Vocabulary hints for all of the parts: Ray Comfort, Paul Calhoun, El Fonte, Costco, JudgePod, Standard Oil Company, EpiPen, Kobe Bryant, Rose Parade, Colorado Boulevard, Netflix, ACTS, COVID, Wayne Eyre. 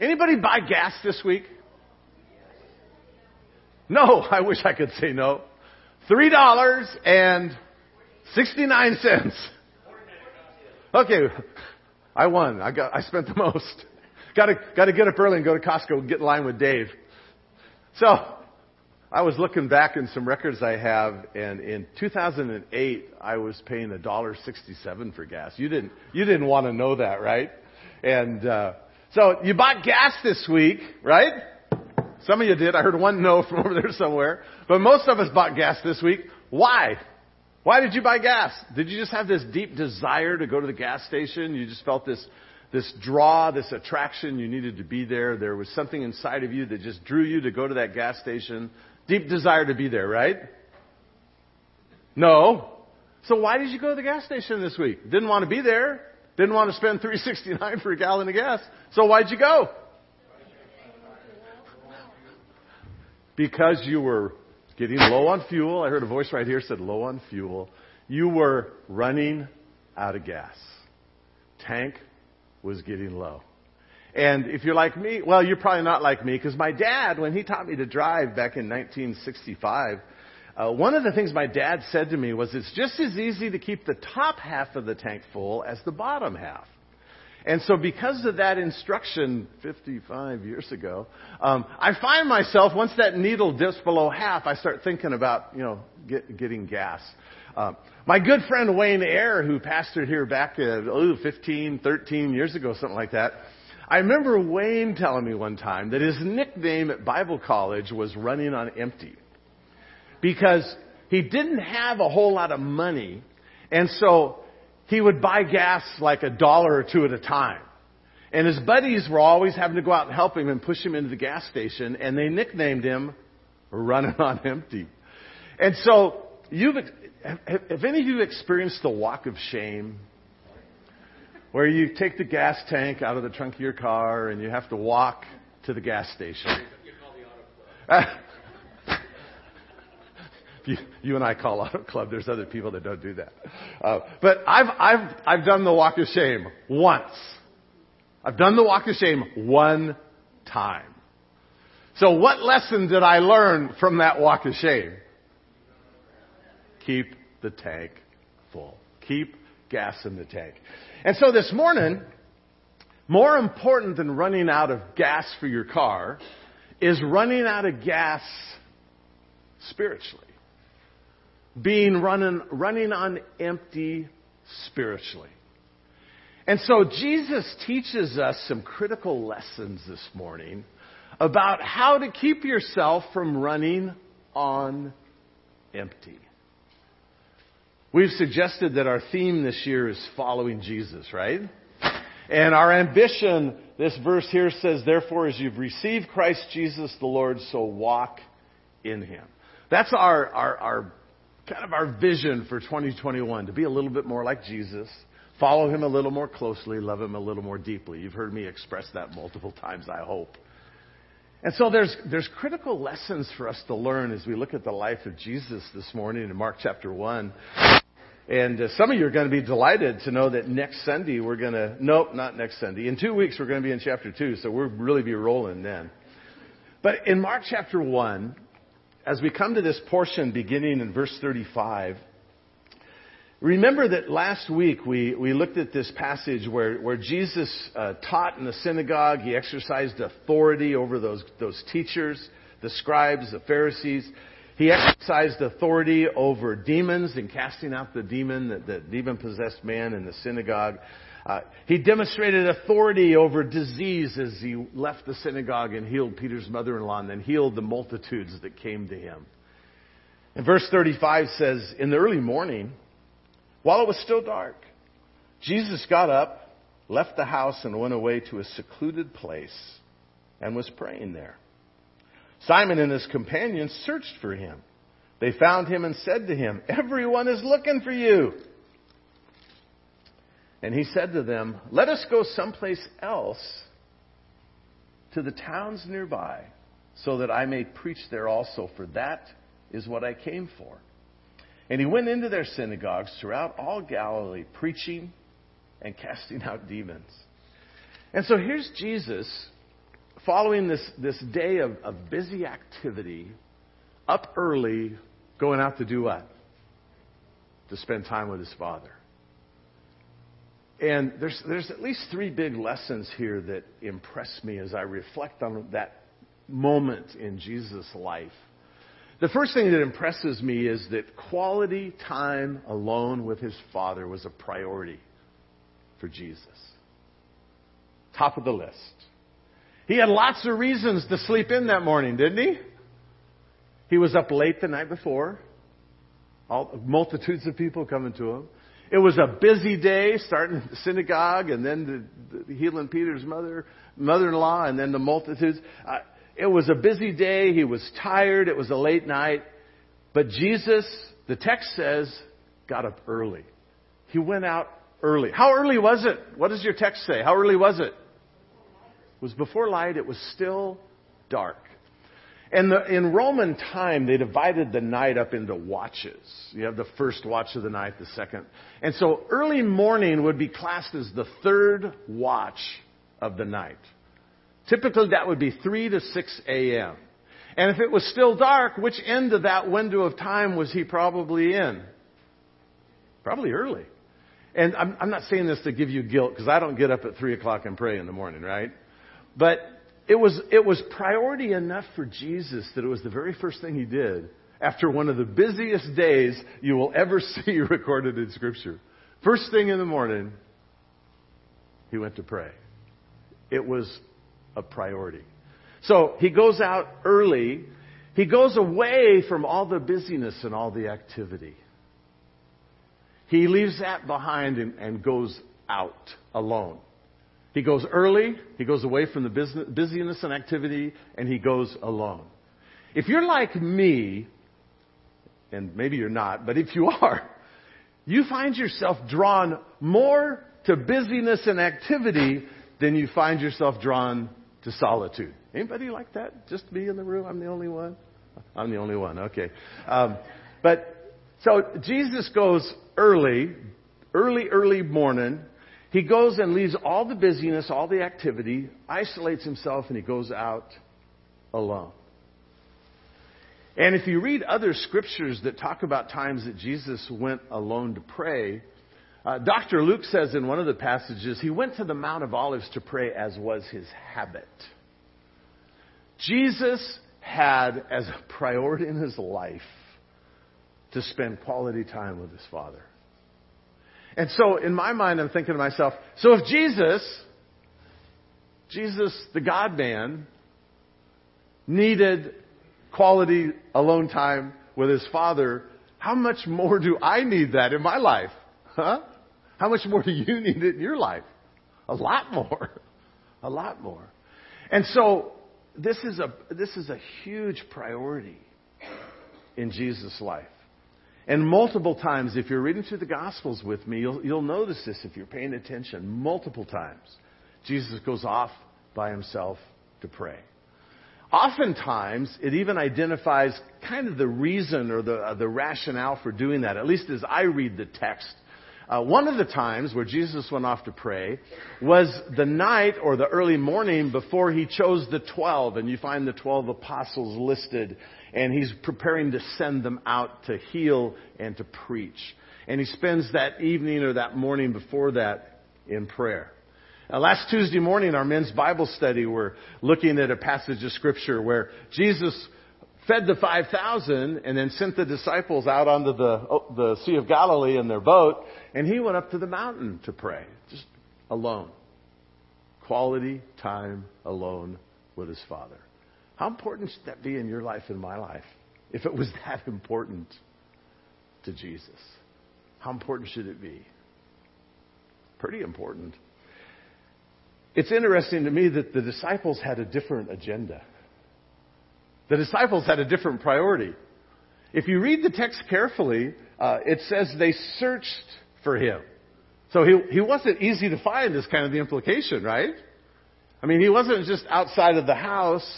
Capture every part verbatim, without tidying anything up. Anybody buy gas this week? No, I wish I could say no. three dollars and sixty-nine cents. Okay, I won. I got. I spent the most. Got to got to get up early and go to Costco and get in line with Dave. So, I was looking back in some records I have, and in two thousand eight, I was paying one dollar and sixty-seven cents for gas. You didn't you didn't want to know that, right? And uh, so you bought gas this week, right? Some of you did. I heard one no from over there somewhere. But most of us bought gas this week. Why? Why did you buy gas? Did you just have this deep desire to go to the gas station? You just felt this this draw, this attraction. You needed to be there. There was something inside of you that just drew you to go to that gas station. Deep desire to be there, right? No. So why did you go to the gas station this week? Didn't want to be there. Didn't want to spend three dollars and sixty-nine cents for a gallon of gas. So why'd you go? Because you were getting low on fuel. I heard a voice right here said low on fuel. You were running out of gas. Tank was getting low. And if you're like me, well, you're probably not like me, because my dad, when he taught me to drive back in nineteen sixty-five, uh, one of the things my dad said to me was, it's just as easy to keep the top half of the tank full as the bottom half. And so because of that instruction fifty-five years ago, um, I find myself, once that needle dips below half, I start thinking about, you know, get, getting gas. Um, my good friend Wayne Eyre, who pastored here back uh, oh, fifteen, thirteen years ago, something like that, I remember Wayne telling me one time that his nickname at Bible college was running on empty, because he didn't have a whole lot of money, and so he would buy gas like a dollar or two at a time. And his buddies were always having to go out and help him and push him into the gas station. And they nicknamed him Running on Empty. And so, you've, have any of you experienced the walk of shame? Where you take the gas tank out of the trunk of your car and you have to walk to the gas station. You call the auto club. You, you and I call Auto Club. There's other people that don't do that. Uh, but I've, I've, I've done the walk of shame once. I've done the walk of shame one time. So what lesson did I learn from that walk of shame? Keep the tank full. Keep gas in the tank. And so this morning, more important than running out of gas for your car is running out of gas spiritually. Being running, running on empty spiritually. And so Jesus teaches us some critical lessons this morning about how to keep yourself from running on empty. We've suggested that our theme this year is following Jesus, right? And our ambition, this verse here says, therefore, as you've received Christ Jesus the Lord, so walk in him. That's our, our, our kind of our vision for twenty twenty-one, to be a little bit more like Jesus, follow him a little more closely, love him a little more deeply. You've heard me express that multiple times, I hope. And so there's there's critical lessons for us to learn as we look at the life of Jesus this morning in Mark chapter one. And uh, some of you are going to be delighted to know that next Sunday we're going to... Nope, not next Sunday. In two weeks we're going to be in chapter two, so we'll really be rolling then. But in Mark chapter one, as we come to this portion beginning in verse thirty-five, remember that last week we, we looked at this passage where, where Jesus uh, taught in the synagogue. He exercised authority over those, those teachers, the scribes, the Pharisees. He exercised authority over demons and casting out the demon, the, the demon-possessed man in the synagogue. Uh, he demonstrated authority over disease as he left the synagogue and healed Peter's mother-in-law and then healed the multitudes that came to him. And verse thirty-five says, in the early morning, while it was still dark, Jesus got up, left the house, and went away to a secluded place and was praying there. Simon and his companions searched for him. They found him and said to him, everyone is looking for you. And he said to them, let us go someplace else to the towns nearby so that I may preach there also, for that is what I came for. And he went into their synagogues throughout all Galilee, preaching and casting out demons. And so here's Jesus following this, this day of, of busy activity, up early, going out to do what? To spend time with his Father. And there's there's at least three big lessons here that impress me as I reflect on that moment in Jesus' life. The first thing that impresses me is that quality time alone with his Father was a priority for Jesus. Top of the list. He had lots of reasons to sleep in that morning, didn't he? He was up late the night before. All, multitudes of people coming to him. It was a busy day, starting at the synagogue, and then the, the healing Peter's mother, mother-in-law, and then the multitudes. Uh, it was a busy day. He was tired. It was a late night. But Jesus, the text says, got up early. He went out early. How early was it? What does your text say? How early was it? It was before light. It was still dark. And the, in Roman time, they divided the night up into watches. You have the first watch of the night, the second. And so early morning would be classed as the third watch of the night. Typically, that would be three to six a.m. And if it was still dark, which end of that window of time was he probably in? Probably early. And I'm, I'm not saying this to give you guilt, because I don't get up at three o'clock and pray in the morning, right? But It was it was priority enough for Jesus that it was the very first thing he did after one of the busiest days you will ever see recorded in Scripture. First thing in the morning, he went to pray. It was a priority. So he goes out early. He goes away from all the busyness and all the activity. He leaves that behind and, and goes out alone. He goes early, he goes away from the business, busyness and activity, and he goes alone. If you're like me, and maybe you're not, but if you are, you find yourself drawn more to busyness and activity than you find yourself drawn to solitude. Anybody like that? Just me in the room? I'm the only one? I'm the only one, okay. Um, but, so Jesus goes early, early, early morning. He goes and leaves all the busyness, all the activity, isolates himself, and he goes out alone. And if you read other scriptures that talk about times that Jesus went alone to pray, uh, Doctor Luke says in one of the passages, he went to the Mount of Olives to pray as was his habit. Jesus had as a priority in his life to spend quality time with his Father. And so in my mind, I'm thinking to myself, so if Jesus, Jesus, the God-man, needed quality alone time with his Father, how much more do I need that in my life? Huh? How much more do you need it in your life? A lot more. A lot more. And so this is a, this is a huge priority in Jesus' life. And multiple times, if you're reading through the Gospels with me, you'll, you'll notice this if you're paying attention. Multiple times, Jesus goes off by himself to pray. Oftentimes, it even identifies kind of the reason or the, uh, the rationale for doing that, at least as I read the text. Uh, one of the times where Jesus went off to pray was the night or the early morning before he chose the twelve. And you find the twelve apostles listed. And he's preparing to send them out to heal and to preach. And he spends that evening or that morning before that in prayer. Now, last Tuesday morning, our men's Bible study, we're looking at a passage of Scripture where Jesus fed the five thousand and then sent the disciples out onto the, the Sea of Galilee in their boat. And he went up to the mountain to pray, just alone. Quality time alone with his Father. How important should that be in your life and my life? If it was that important to Jesus, how important should it be? Pretty important. It's interesting to me that the disciples had a different agenda. The disciples had a different priority. If you read the text carefully, uh, it says they searched for him. So he, he wasn't easy to find is kind of the implication, right? I mean, he wasn't just outside of the house.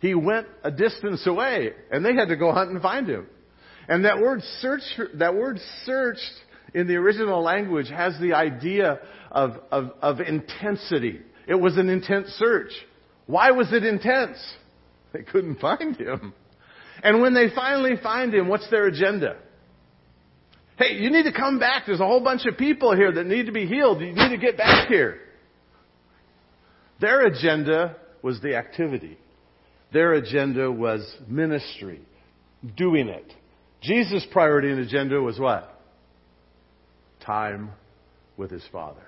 He went a distance away, and they had to go hunt and find him. And that word search, that word searched in the original language has the idea of, of, of intensity. It was an intense search. Why was it intense? They couldn't find him. And when they finally find him, what's their agenda? Hey, you need to come back. There's a whole bunch of people here that need to be healed. You need to get back here. Their agenda was the activity. Their agenda was ministry, doing it. Jesus' priority and agenda was what? Time with his Father.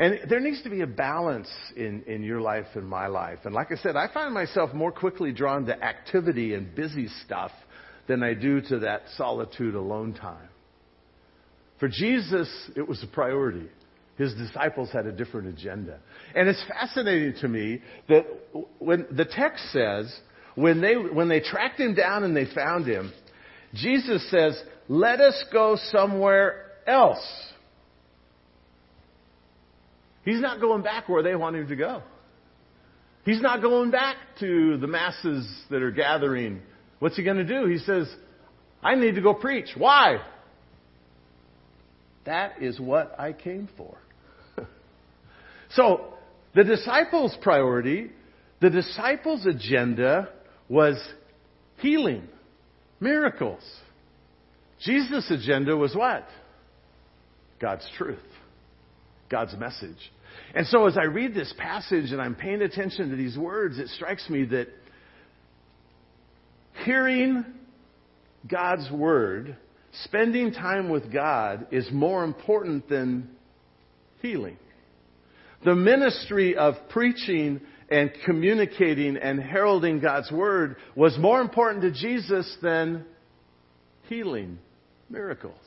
And there needs to be a balance in, in your life and my life. And like I said, I find myself more quickly drawn to activity and busy stuff than I do to that solitude alone time. For Jesus, it was a priority. His disciples had a different agenda. And it's fascinating to me that when the text says, when they, when they tracked him down and they found him, Jesus says, let us go somewhere else. He's not going back where they want him to go. He's not going back to the masses that are gathering. What's he going to do? He says, I need to go preach. Why? That is what I came for. So the disciples' priority, the disciples' agenda was healing, miracles. Jesus' agenda was what? God's truth, God's message. And so as I read this passage and I'm paying attention to these words, it strikes me that hearing God's word, spending time with God is more important than healing. The ministry of preaching and communicating and heralding God's word was more important to Jesus than healing, miracles.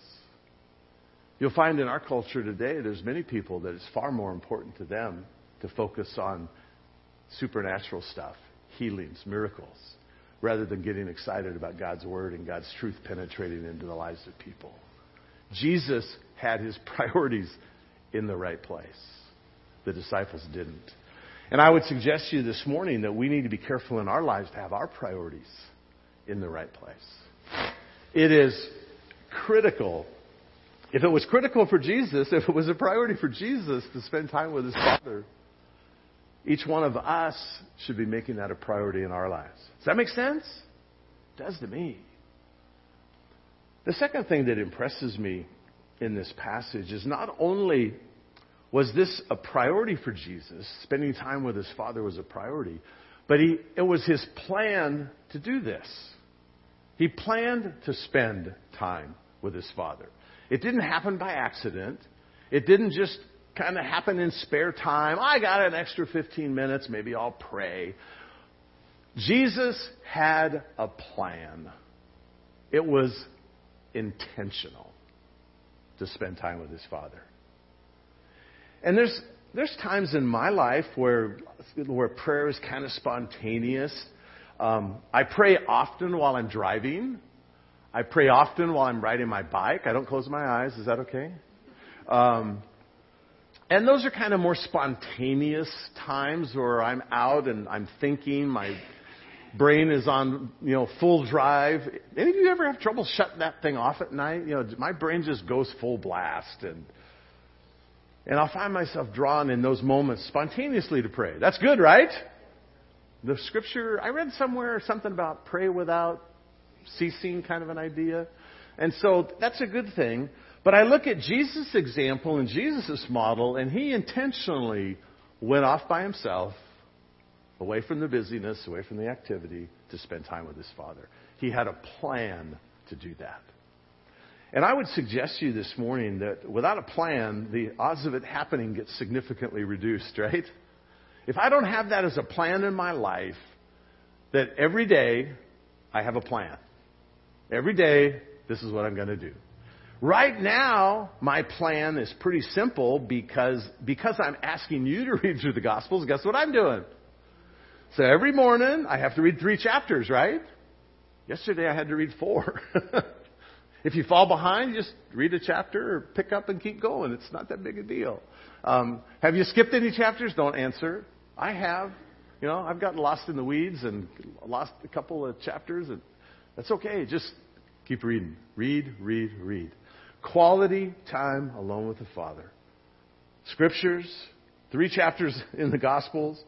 You'll find in our culture today, there's many people that it's far more important to them to focus on supernatural stuff, healings, miracles, rather than getting excited about God's word and God's truth penetrating into the lives of people. Jesus had his priorities in the right place. The disciples didn't. And I would suggest to you this morning that we need to be careful in our lives to have our priorities in the right place. It is critical. If it was critical for Jesus, if it was a priority for Jesus to spend time with his Father, each one of us should be making that a priority in our lives. Does that make sense? It does to me. The second thing that impresses me in this passage is not only was this a priority for Jesus, spending time with his Father was a priority, but he, it was his plan to do this. He planned to spend time with his Father. It didn't happen by accident. It didn't just kind of happen in spare time. I got an extra fifteen minutes. Maybe I'll pray. Jesus had a plan. It was intentional to spend time with his Father. And there's there's times in my life where, where prayer is kind of spontaneous. Um, I pray often while I'm driving. I pray often while I'm riding my bike. I don't close my eyes. Is that okay? Um, and those are kind of more spontaneous times where I'm out and I'm thinking. My brain is on, you know, full drive. Any of you ever have trouble shutting that thing off at night? You know, my brain just goes full blast. And and I'll find myself drawn in those moments spontaneously to pray. That's good, right? The scripture, I read somewhere something about pray without ceasing kind of an idea. And so that's a good thing. But I look at Jesus' example and Jesus' model, and he intentionally went off by himself, away from the busyness, away from the activity, to spend time with his Father. He had a plan to do that. And I would suggest to you this morning that without a plan, the odds of it happening get significantly reduced, right? If I don't have that as a plan in my life, that every day I have a plan. Every day, this is what I'm going to do. Right now, my plan is pretty simple because, because I'm asking you to read through the Gospels, guess what I'm doing? So every morning, I have to read three chapters, right? Yesterday, I had to read four. If you fall behind, just read a chapter or pick up and keep going. It's not that big a deal. Um, have you skipped any chapters? Don't answer. I have. You know, I've gotten lost in the weeds and lost a couple of chapters, and that's okay. Just keep reading. Read, read, read. Quality time alone with the Father. Scriptures, three chapters in the Gospels,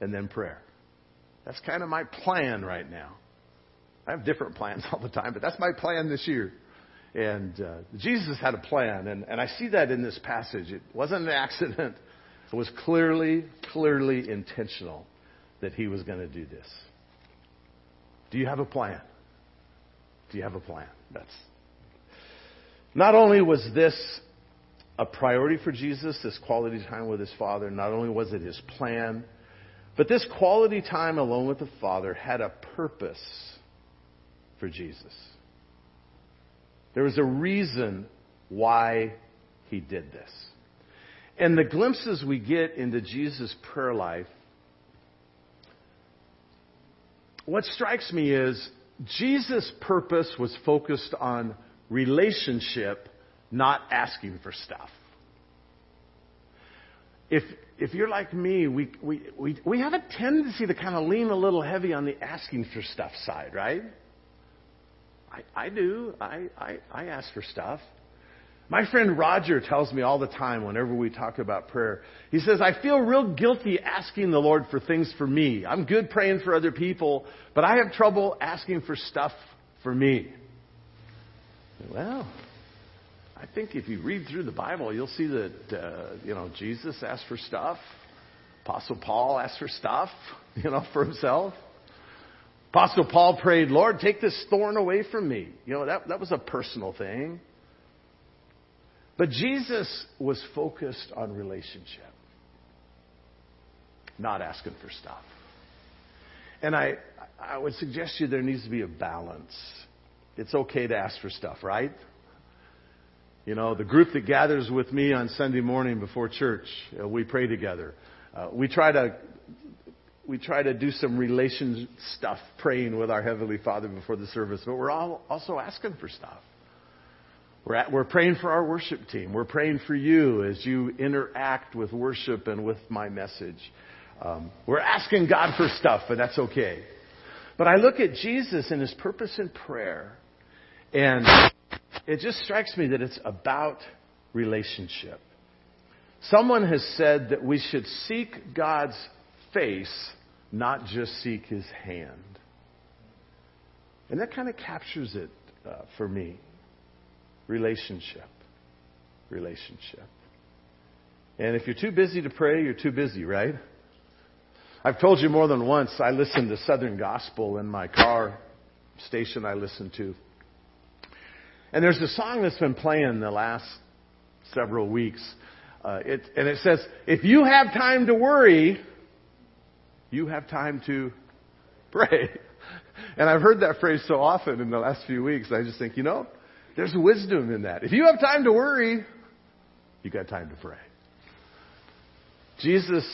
and then prayer. That's kind of my plan right now. I have different plans all the time, but that's my plan this year. And uh, Jesus had a plan, and, and I see that in this passage. It wasn't an accident. It was clearly, clearly intentional that he was going to do this. Do you have a plan? Do you have a plan? That's not only was this a priority for Jesus, this quality time with his Father, not only was it his plan, but this quality time alone with the Father had a purpose for Jesus. There was a reason why he did this. And the glimpses we get into Jesus' prayer life, what strikes me is Jesus' purpose was focused on relationship, not asking for stuff. If if you're like me, we we we, we have a tendency to kind of lean a little heavy on the asking for stuff side, right? I, I do. I, I, I ask for stuff. My friend Roger tells me all the time whenever we talk about prayer, he says, I feel real guilty asking the Lord for things for me. I'm good praying for other people, but I have trouble asking for stuff for me. Well, I think if you read through the Bible, you'll see that, uh, you know, Jesus asked for stuff. Apostle Paul asked for stuff, you know, for himself. Apostle Paul prayed, Lord, take this thorn away from me. You know, that, that was a personal thing. But Jesus was focused on relationship, not asking for stuff. And I, I would suggest to you there needs to be a balance. It's okay to ask for stuff, right? You know, the group that gathers with me on Sunday morning before church, uh, we pray together. Uh, we try to... We try to do some relation stuff, praying with our Heavenly Father before the service, but we're all also asking for stuff. We're at, we're praying for our worship team. We're praying for you as you interact with worship and with my message. Um, we're asking God for stuff, and that's okay. But I look at Jesus and his purpose in prayer, and it just strikes me that it's about relationship. Someone has said that we should seek God's face, not just seek his hand. And that kind of captures it uh, for me. Relationship. Relationship. And if you're too busy to pray, you're too busy, right? I've told you more than once, I listen to Southern Gospel in my car, station I listen to. And there's a song that's been playing the last several weeks. Uh, it, and it says, if you have time to worry, you have time to pray. And I've heard that phrase so often in the last few weeks. I just think, you know, there's wisdom in that. If you have time to worry, you got time to pray. Jesus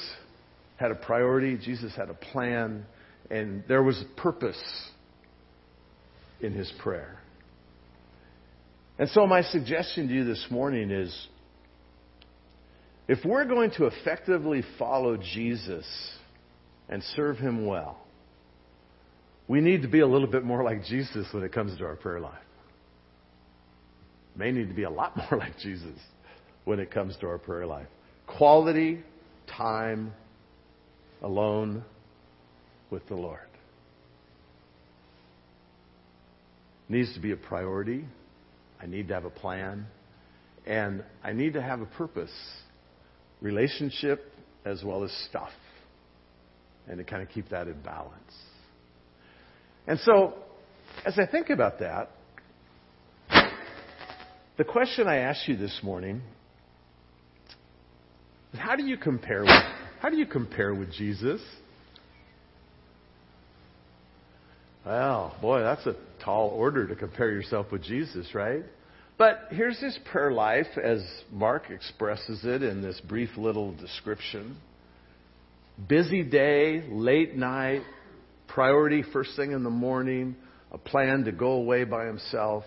had a priority. Jesus had a plan. And there was purpose in his prayer. And so my suggestion to you this morning is, if we're going to effectively follow Jesus and serve him well, we need to be a little bit more like Jesus when it comes to our prayer life. May need to be a lot more like Jesus when it comes to our prayer life. Quality time alone with the Lord needs to be a priority. I need to have a plan, and I need to have a purpose, relationship as well as stuff. And to kind of keep that in balance. And so, as I think about that, the question I asked you this morning is, how do you compare with, how do you compare with Jesus? Well, boy, that's a tall order to compare yourself with Jesus, right? But here's his prayer life as Mark expresses it in this brief little description. Busy day, late night, priority first thing in the morning, a plan to go away by himself.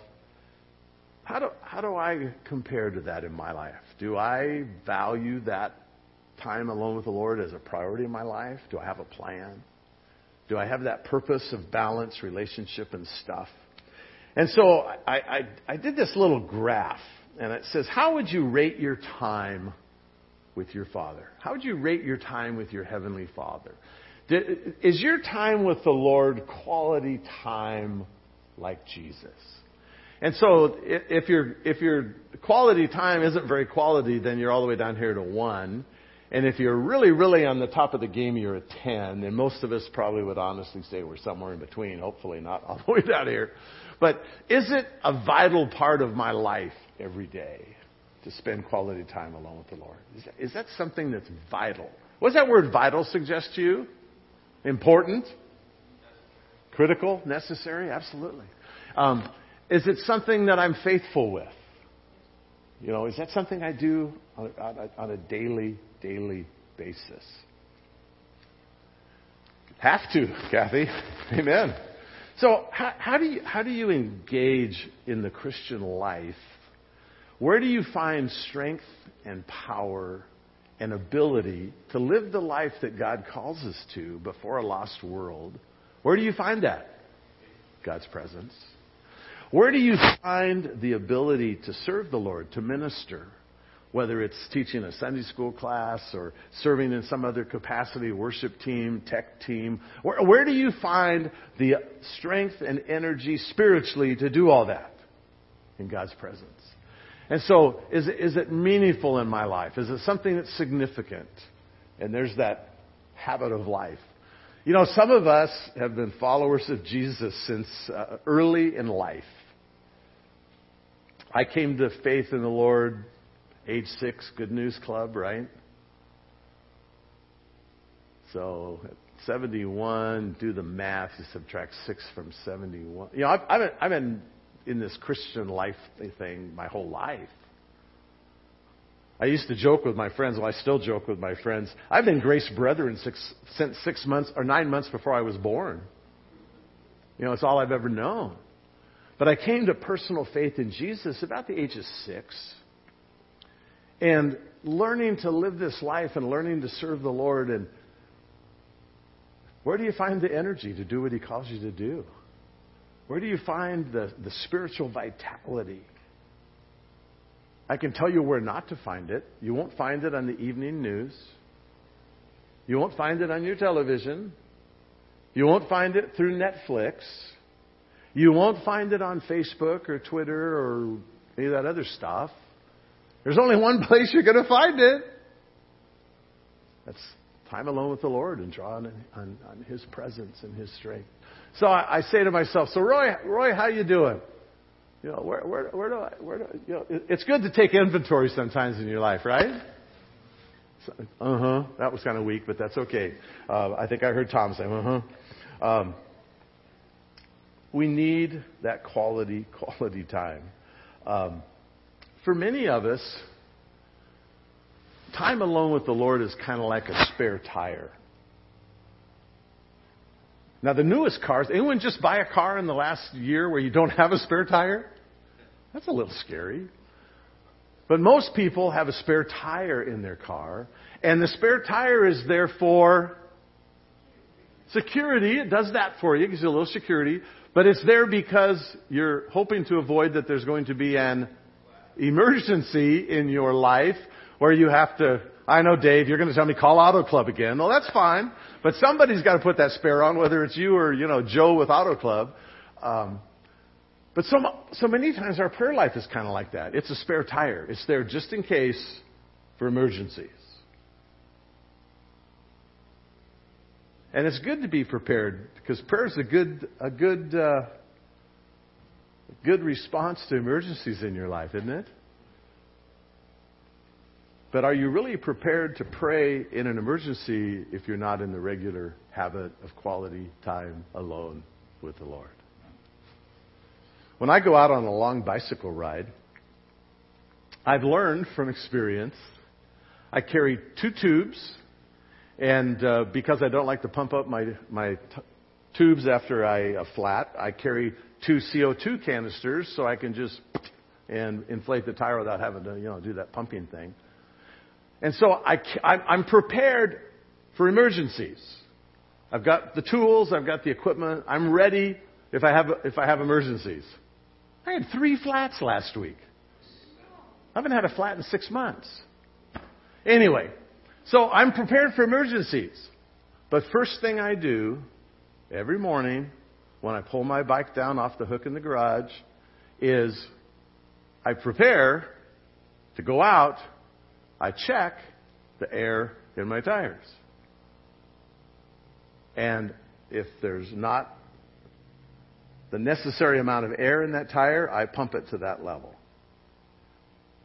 How do, how do I compare to that in my life? Do I value that time alone with the Lord as a priority in my life? Do I have a plan? Do I have that purpose of balance, relationship, and stuff? And so I, I, I did this little graph, and it says, how would you rate your time with your Father? How would you rate your time with your Heavenly Father? Did, is your time with the Lord quality time like Jesus? And so if your if your quality time isn't very quality, then you're all the way down here to one. And if you're really, really on the top of the game, you're a ten. And most of us probably would honestly say we're somewhere in between. Hopefully not all the way down here. But is it a vital part of my life every day to spend quality time alone with the Lord? Is that, is that something that's vital? What does that word vital suggest to you? Important? Critical? Necessary? Absolutely. Um, is it something that I'm faithful with? You know, is that something I do on a, on a daily, daily basis? Have to, Kathy. Amen. So how, how do you how do you engage in the Christian life? Where do you find strength and power and ability to live the life that God calls us to before a lost world? Where do you find that? God's presence. Where do you find the ability to serve the Lord, to minister? Whether it's teaching a Sunday school class or serving in some other capacity, worship team, tech team. Where, where do you find the strength and energy spiritually to do all that? In God's presence. And so, is it, is it meaningful in my life? Is it something that's significant? And there's that habit of life. You know, some of us have been followers of Jesus since uh, early in life. I came to faith in the Lord age six, Good News Club, right? So, at seventy-one, do the math, you subtract six from seventy-one. You know, I've, I've been... I've been in this Christian life thing my whole life. I used to joke with my friends. Well, I still joke with my friends. I've been Grace Brethren six, since six months or nine months before I was born. You know, it's all I've ever known. But I came to personal faith in Jesus about the age of six. And learning to live this life and learning to serve the Lord. And where do you find the energy to do what He calls you to do? Where do you find the, the spiritual vitality? I can tell you where not to find it. You won't find it on the evening news. You won't find it on your television. You won't find it through Netflix. You won't find it on Facebook or Twitter or any of that other stuff. There's only one place you're going to find it. That's time alone with the Lord and draw on, on, on His presence and His strength. So I, I say to myself, so Roy, Roy, how you doing? You know, where, where, where do I, where do I, you know, it, it's good to take inventory sometimes in your life, right? So, uh huh. That was kind of weak, but that's okay. Uh, I think I heard Tom say, uh huh. Um, we need that quality, quality time. Um, for many of us, time alone with the Lord is kind of like a spare tire. Now, the newest cars, anyone just buy a car in the last year where you don't have a spare tire? That's a little scary. But most people have a spare tire in their car, and the spare tire is there for security. It does that for you. It gives you a little security. But it's there because you're hoping to avoid that there's going to be an emergency in your life where you have to, I know, Dave, you're going to tell me call Auto Club again. Well, that's fine. But somebody's got to put that spare on, whether it's you or, you know, Joe with Auto Club. Um, but so, so many times our prayer life is kind of like that. It's a spare tire. It's there just in case for emergencies. And it's good to be prepared because prayer is a good, a good, uh, a good response to emergencies in your life, isn't it? But are you really prepared to pray in an emergency if you're not in the regular habit of quality time alone with the Lord? When I go out on a long bicycle ride, I've learned from experience, I carry two tubes, and uh, because I don't like to pump up my, my t- tubes after I uh, flat, I carry two C O two canisters so I can just and inflate the tire without having to, you know, do that pumping thing. And so I, I'm prepared for emergencies. I've got the tools. I've got the equipment. I'm ready if I have if I have emergencies. I had three flats last week. I haven't had a flat in six months. Anyway, so I'm prepared for emergencies. But first thing I do every morning when I pull my bike down off the hook in the garage is I prepare to go out. I check the air in my tires. And if there's not the necessary amount of air in that tire, I pump it to that level.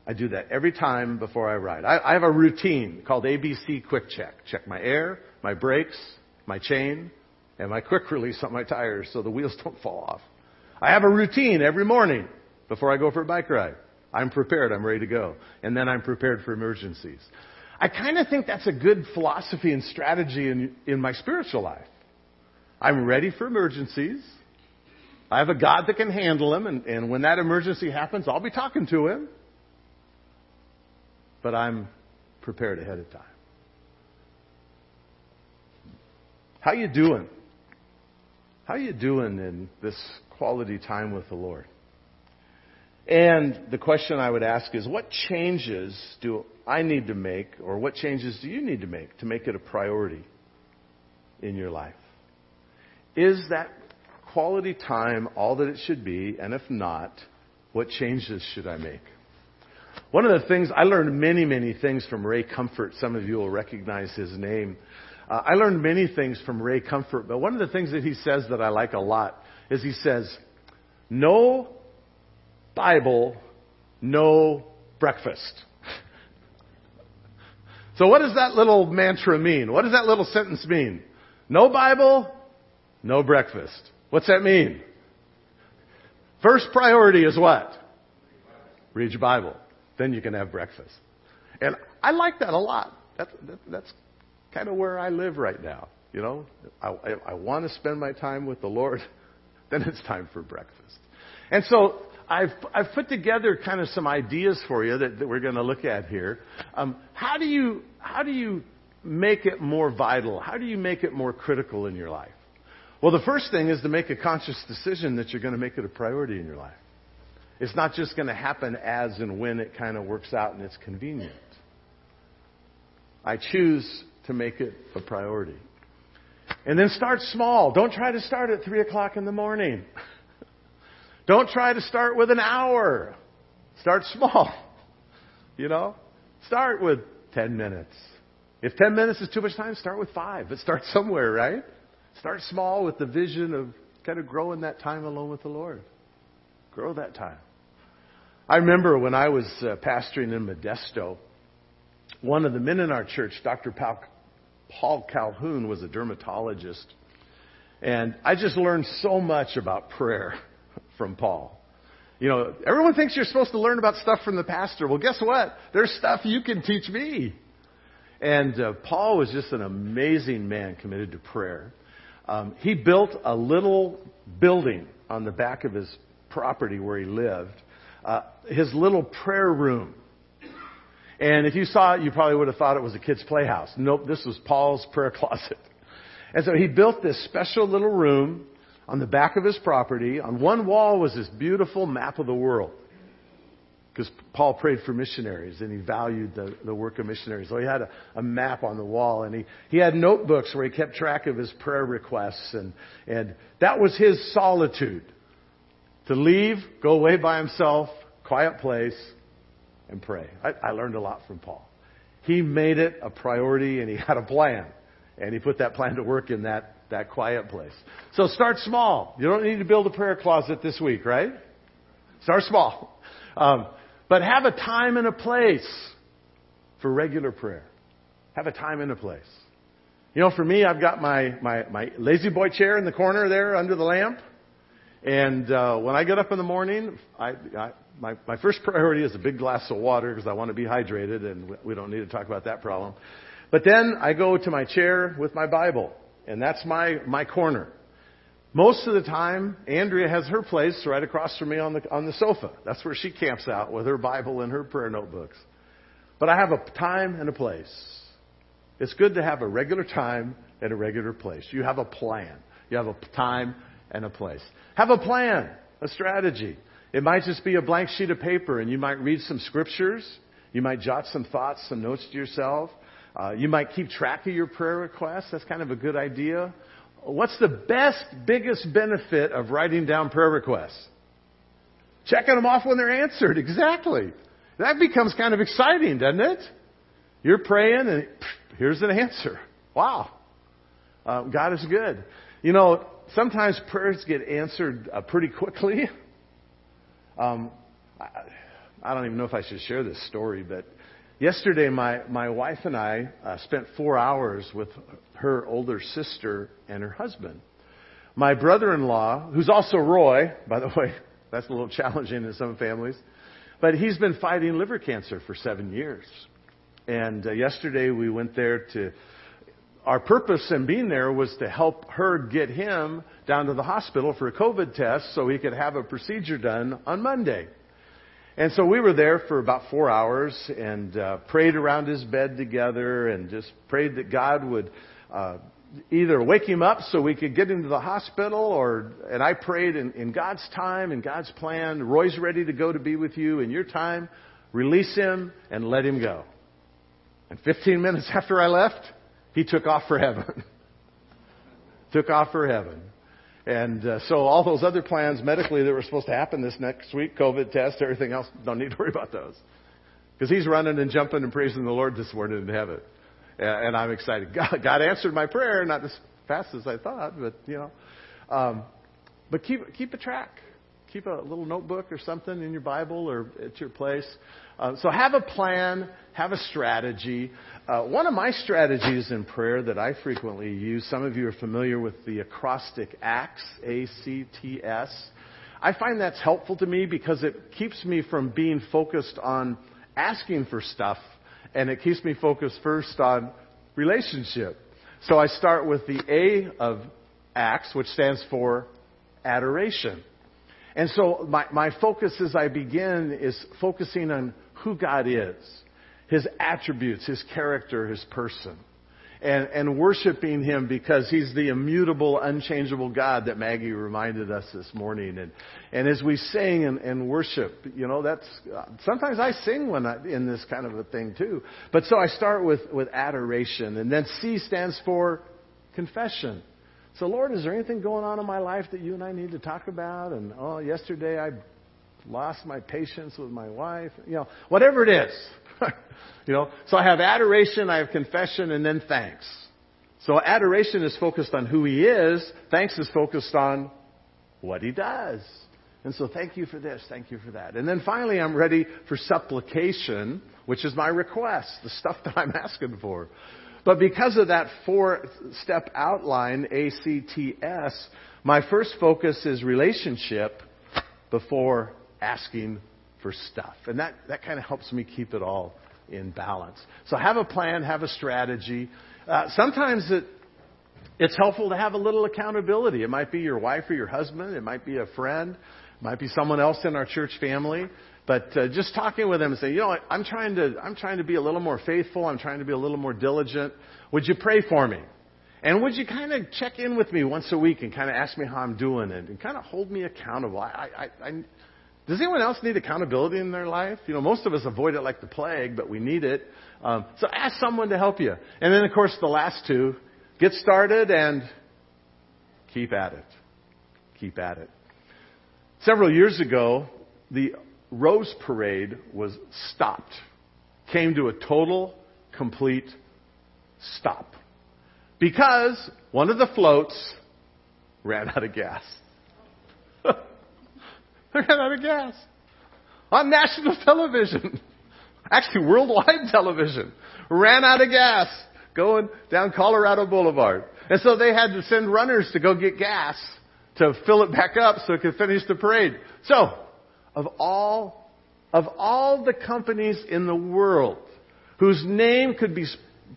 I do that every time before I ride. I, I have a routine called A B C Quick Check. Check my air, my brakes, my chain, and my quick release on my tires so the wheels don't fall off. I have a routine every morning before I go for a bike ride. I'm prepared. I'm ready to go. And then I'm prepared for emergencies. I kind of think that's a good philosophy and strategy in, in my spiritual life. I'm ready for emergencies. I have a God that can handle them, and, and when that emergency happens, I'll be talking to Him. But I'm prepared ahead of time. How you doing? How you doing in this quality time with the Lord? And the question I would ask is, what changes do I need to make, or what changes do you need to make to make it a priority in your life? Is that quality time all that it should be? And if not, what changes should I make? One of the things, I learned many, many things from Ray Comfort. Some of you will recognize his name. Uh, I learned many things from Ray Comfort, but one of the things that he says that I like a lot is he says, no Bible, no breakfast. So what does that little mantra mean? What does that little sentence mean? No Bible, no breakfast. What's that mean? First priority is what? Read your Bible. Then you can have breakfast. And I like that a lot. That, that, that's kind of where I live right now. You know, I, I want to spend my time with the Lord. Then it's time for breakfast. And so I've, I've put together kind of some ideas for you that, that we're going to look at here. Um, how do you, how do you make it more vital? How do you make it more critical in your life? Well, the first thing is to make a conscious decision that you're going to make it a priority in your life. It's not just going to happen as and when it kind of works out and it's convenient. I choose to make it a priority. And then start small. Don't try to start at three o'clock in the morning. Don't try to start with an hour. Start small. You know? Start with ten minutes. If ten minutes is too much time, start with five. But start somewhere, right? Start small with the vision of kind of growing that time alone with the Lord. Grow that time. I remember when I was uh, pastoring in Modesto, one of the men in our church, Doctor Paul Calhoun, was a dermatologist. And I just learned so much about prayer from Paul. You know, everyone thinks you're supposed to learn about stuff from the pastor. Well, guess what? There's stuff you can teach me. And uh, Paul was just an amazing man committed to prayer. Um, he built a little building on the back of his property where he lived, uh, his little prayer room. And if you saw it, you probably would have thought it was a kid's playhouse. Nope, this was Paul's prayer closet. And so he built this special little room on the back of his property. On one wall was this beautiful map of the world, because Paul prayed for missionaries and he valued the, the work of missionaries. So he had a, a map on the wall, and he, he had notebooks where he kept track of his prayer requests. And, and that was his solitude. To leave, go away by himself, quiet place, and pray. I, I learned a lot from Paul. He made it a priority, and he had a plan. And he put that plan to work in that, that quiet place. So start small. You don't need to build a prayer closet this week, right? Start small. Um, but have a time and a place for regular prayer. Have a time and a place. You know, for me, I've got my, my, my lazy boy chair in the corner there under the lamp. And uh, when I get up in the morning, I, I, my, my first priority is a big glass of water because I want to be hydrated, and we don't need to talk about that problem. But then I go to my chair with my Bible, and that's my, my corner. Most of the time, Andrea has her place right across from me on the on the sofa. That's where she camps out with her Bible and her prayer notebooks. But I have a time and a place. It's good to have a regular time and a regular place. You have a plan. You have a time and a place. Have a plan, a strategy. It might just be a blank sheet of paper, and you might read some scriptures. You might jot some thoughts, some notes to yourself. Uh, you might keep track of your prayer requests. That's kind of a good idea. What's the best, biggest benefit of writing down prayer requests? Checking them off when they're answered. Exactly. That becomes kind of exciting, doesn't it? You're praying and pff, here's an answer. Wow. Uh, God is good. You know, sometimes prayers get answered uh, pretty quickly. Um, I, I don't even know if I should share this story, but yesterday my, my wife and I uh, spent four hours with her older sister and her husband. My brother-in-law, who's also Roy, by the way, that's a little challenging in some families, but he's been fighting liver cancer for seven years. And uh, yesterday we went there to... Our purpose in being there was to help her get him down to the hospital for a COVID test so he could have a procedure done on Monday. And so we were there for about four hours and uh, prayed around his bed together and just prayed that God would uh, either wake him up so we could get him to the hospital, or, and I prayed in, in God's time and God's plan. Roy's ready to go to be with you in your time. Release him and let him go. And fifteen minutes after I left, he took off for heaven. took off for heaven. And uh, so all those other plans medically that were supposed to happen this next week, COVID test, everything else, don't need to worry about those. Because he's running and jumping and praising the Lord this morning in heaven. And, and I'm excited. God, God answered my prayer, not as fast as I thought, but, you know. Um, but keep, keep a track. Keep a little notebook or something in your Bible or at your place. Uh, so have a plan, have a strategy. Uh, one of my strategies in prayer that I frequently use, some of you are familiar with the acrostic ACTS, A C T S. I find that's helpful to me because it keeps me from being focused on asking for stuff, and it keeps me focused first on relationship. So I start with the A of ACTS, which stands for adoration. And so my, my focus as I begin is focusing on who God is, His attributes, His character, His person, and, and worshiping Him because He's the immutable, unchangeable God that Maggie reminded us this morning. And, and as we sing and, and worship, you know, that's sometimes I sing when I, in this kind of a thing too. But so I start with, with adoration, and then C stands for confession. So, Lord, is there anything going on in my life that you and I need to talk about? And, oh, yesterday I lost my patience with my wife. You know, whatever it is. You know, so I have adoration, I have confession, and then thanks. So adoration is focused on who He is. Thanks is focused on what He does. And so thank you for this, thank you for that. And then finally, I'm ready for supplication, which is my request, the stuff that I'm asking for. But because of that four-step outline, A C T S, my first focus is relationship before asking for stuff. And that, that kind of helps me keep it all in balance. So have a plan, have a strategy. Uh, sometimes it, it's helpful to have a little accountability. It might be your wife or your husband. It might be a friend. It might be someone else in our church family. But uh, just talking with them and saying, you know what, I'm trying to I'm trying to be a little more faithful. I'm trying to be a little more diligent. Would you pray for me? And would you kind of check in with me once a week and kind of ask me how I'm doing and, and kind of hold me accountable? I, I, I, does anyone else need accountability in their life? You know, most of us avoid it like the plague, but we need it. Um, so ask someone to help you. And then, of course, the last two, get started and keep at it. Keep at it. Several years ago, the Rose Parade was stopped, came to a total, complete stop because one of the floats ran out of gas. They ran out of gas on national television, actually worldwide television, ran out of gas going down Colorado Boulevard. And so they had to send runners to go get gas to fill it back up so it could finish the parade. So, Of all, of all the companies in the world whose name could be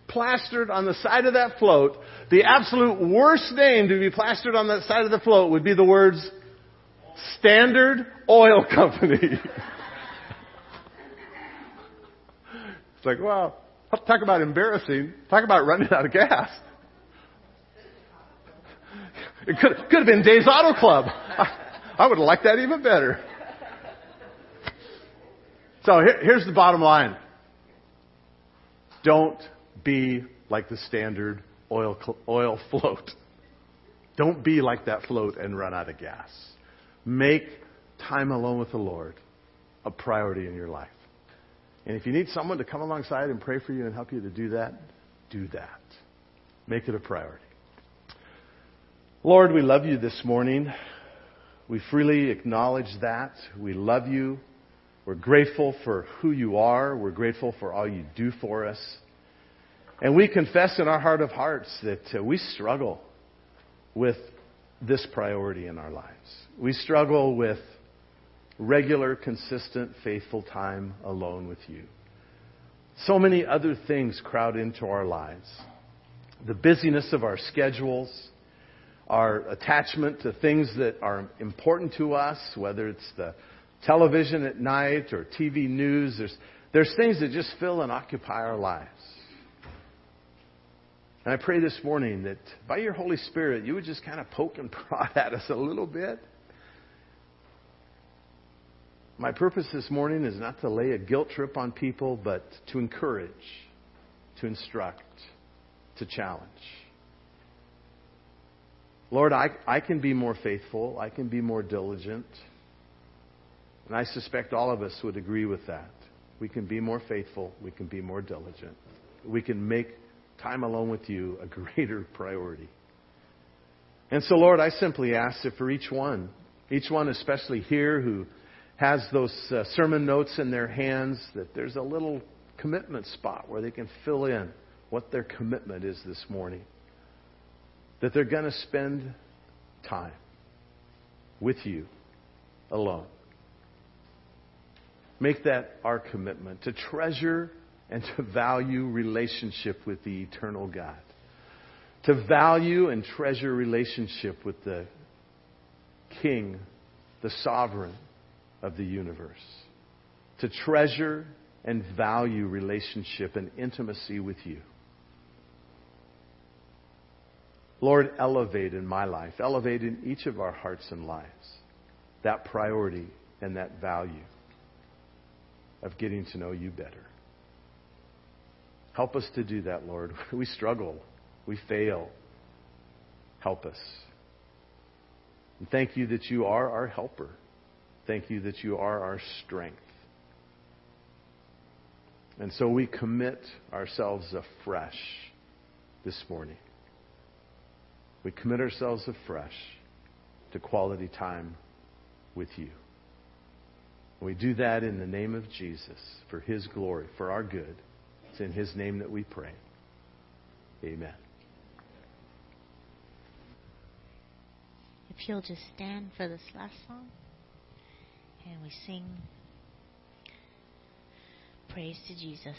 plastered on the side of that float, the absolute worst name to be plastered on the side of the float would be the words Standard Oil Company. It's like, wow, well, talk about embarrassing. Talk about running out of gas. It could, could have been Dave's Auto Club. I, I would have liked that even better. So here, here's the bottom line. Don't be like the Standard Oil oil float. Don't be like that float and run out of gas. Make time alone with the Lord a priority in your life. And if you need someone to come alongside and pray for you and help you to do that, do that. Make it a priority. Lord, we love you this morning. We freely acknowledge that. We love you. We're grateful for who you are. We're grateful for all you do for us. And we confess in our heart of hearts that uh, we struggle with this priority in our lives. We struggle with regular, consistent, faithful time alone with you. So many other things crowd into our lives. The busyness of our schedules, our attachment to things that are important to us, whether it's the television at night or T V news. There's, there's things that just fill and occupy our lives. And I pray this morning that by your Holy Spirit, you would just kind of poke and prod at us a little bit. My purpose this morning is not to lay a guilt trip on people, but to encourage, to instruct, to challenge. Lord, I, I can be more faithful. I can be more diligent. And I suspect all of us would agree with that. We can be more faithful. We can be more diligent. We can make time alone with you a greater priority. And so, Lord, I simply ask that for each one, each one especially here who has those uh, sermon notes in their hands, that there's a little commitment spot where they can fill in what their commitment is this morning. That they're going to spend time with you alone. Make that our commitment to treasure and to value relationship with the eternal God. To value and treasure relationship with the King, the Sovereign of the universe. To treasure and value relationship and intimacy with you. Lord, elevate in my life, elevate in each of our hearts and lives that priority and that value of getting to know you better. Help us to do that, Lord. We struggle. We fail. Help us. And thank you that you are our helper. Thank you that you are our strength. And so we commit ourselves afresh this morning. We commit ourselves afresh to quality time with you. We do that in the name of Jesus, for his glory, for our good. It's in his name that we pray. Amen. If you'll just stand for this last song, and we sing Praise to Jesus.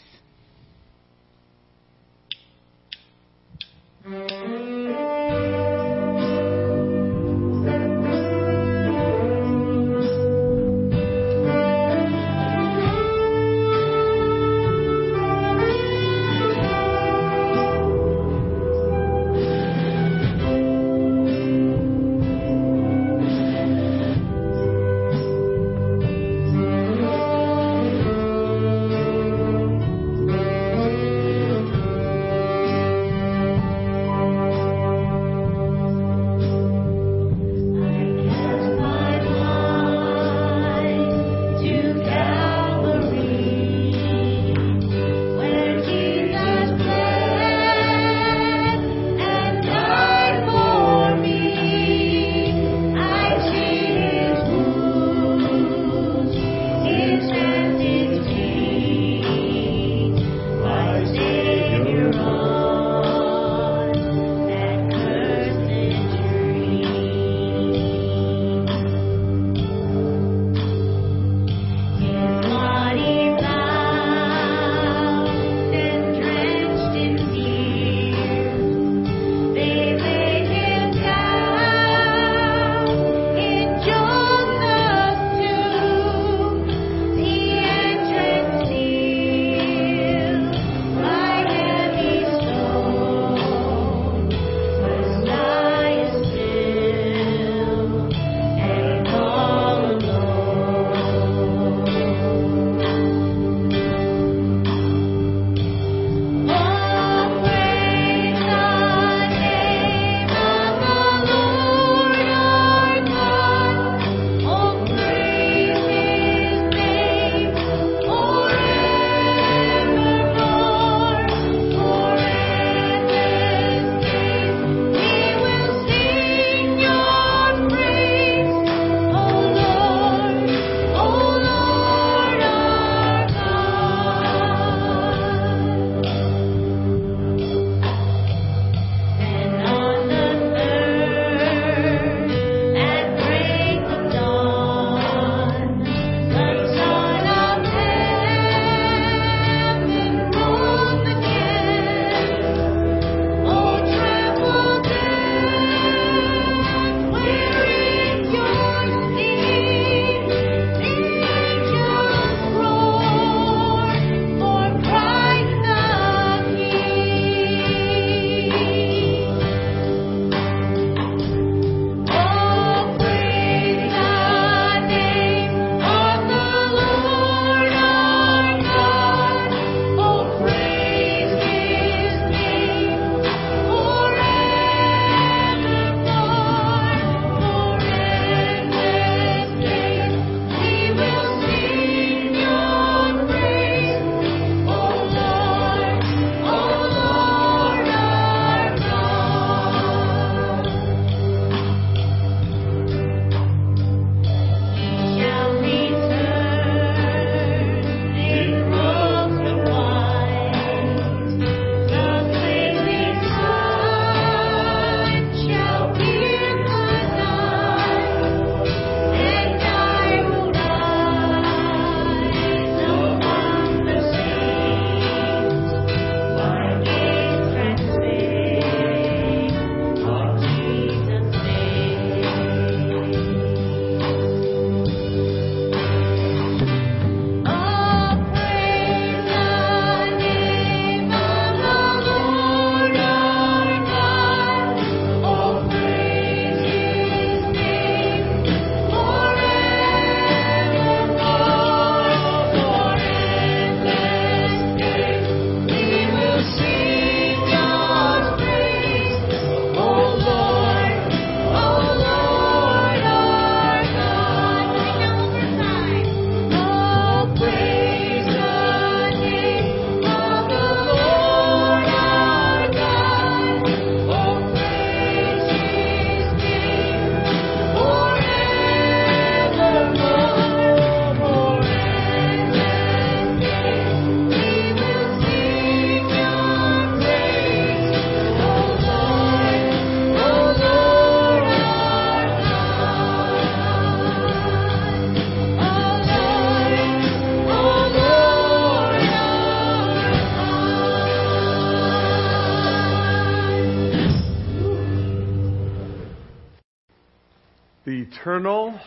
The eternal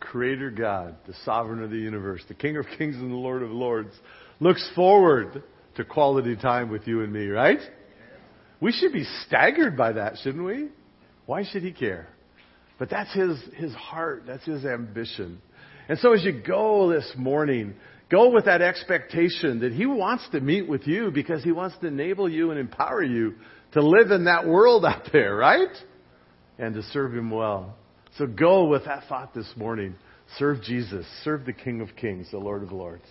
Creator God, the Sovereign of the universe, the King of kings and the Lord of lords, looks forward to quality time with you and me, right? We should be staggered by that, shouldn't we? Why should He care? But that's His, his heart. That's His ambition. And so as you go this morning, go with that expectation that He wants to meet with you because He wants to enable you and empower you to live in that world out there, right? And to serve Him well. So go with that thought this morning. Serve Jesus. Serve the King of kings, the Lord of lords.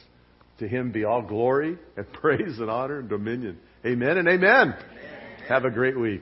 To Him be all glory and praise and honor and dominion. Amen and amen. Amen. Have a great week.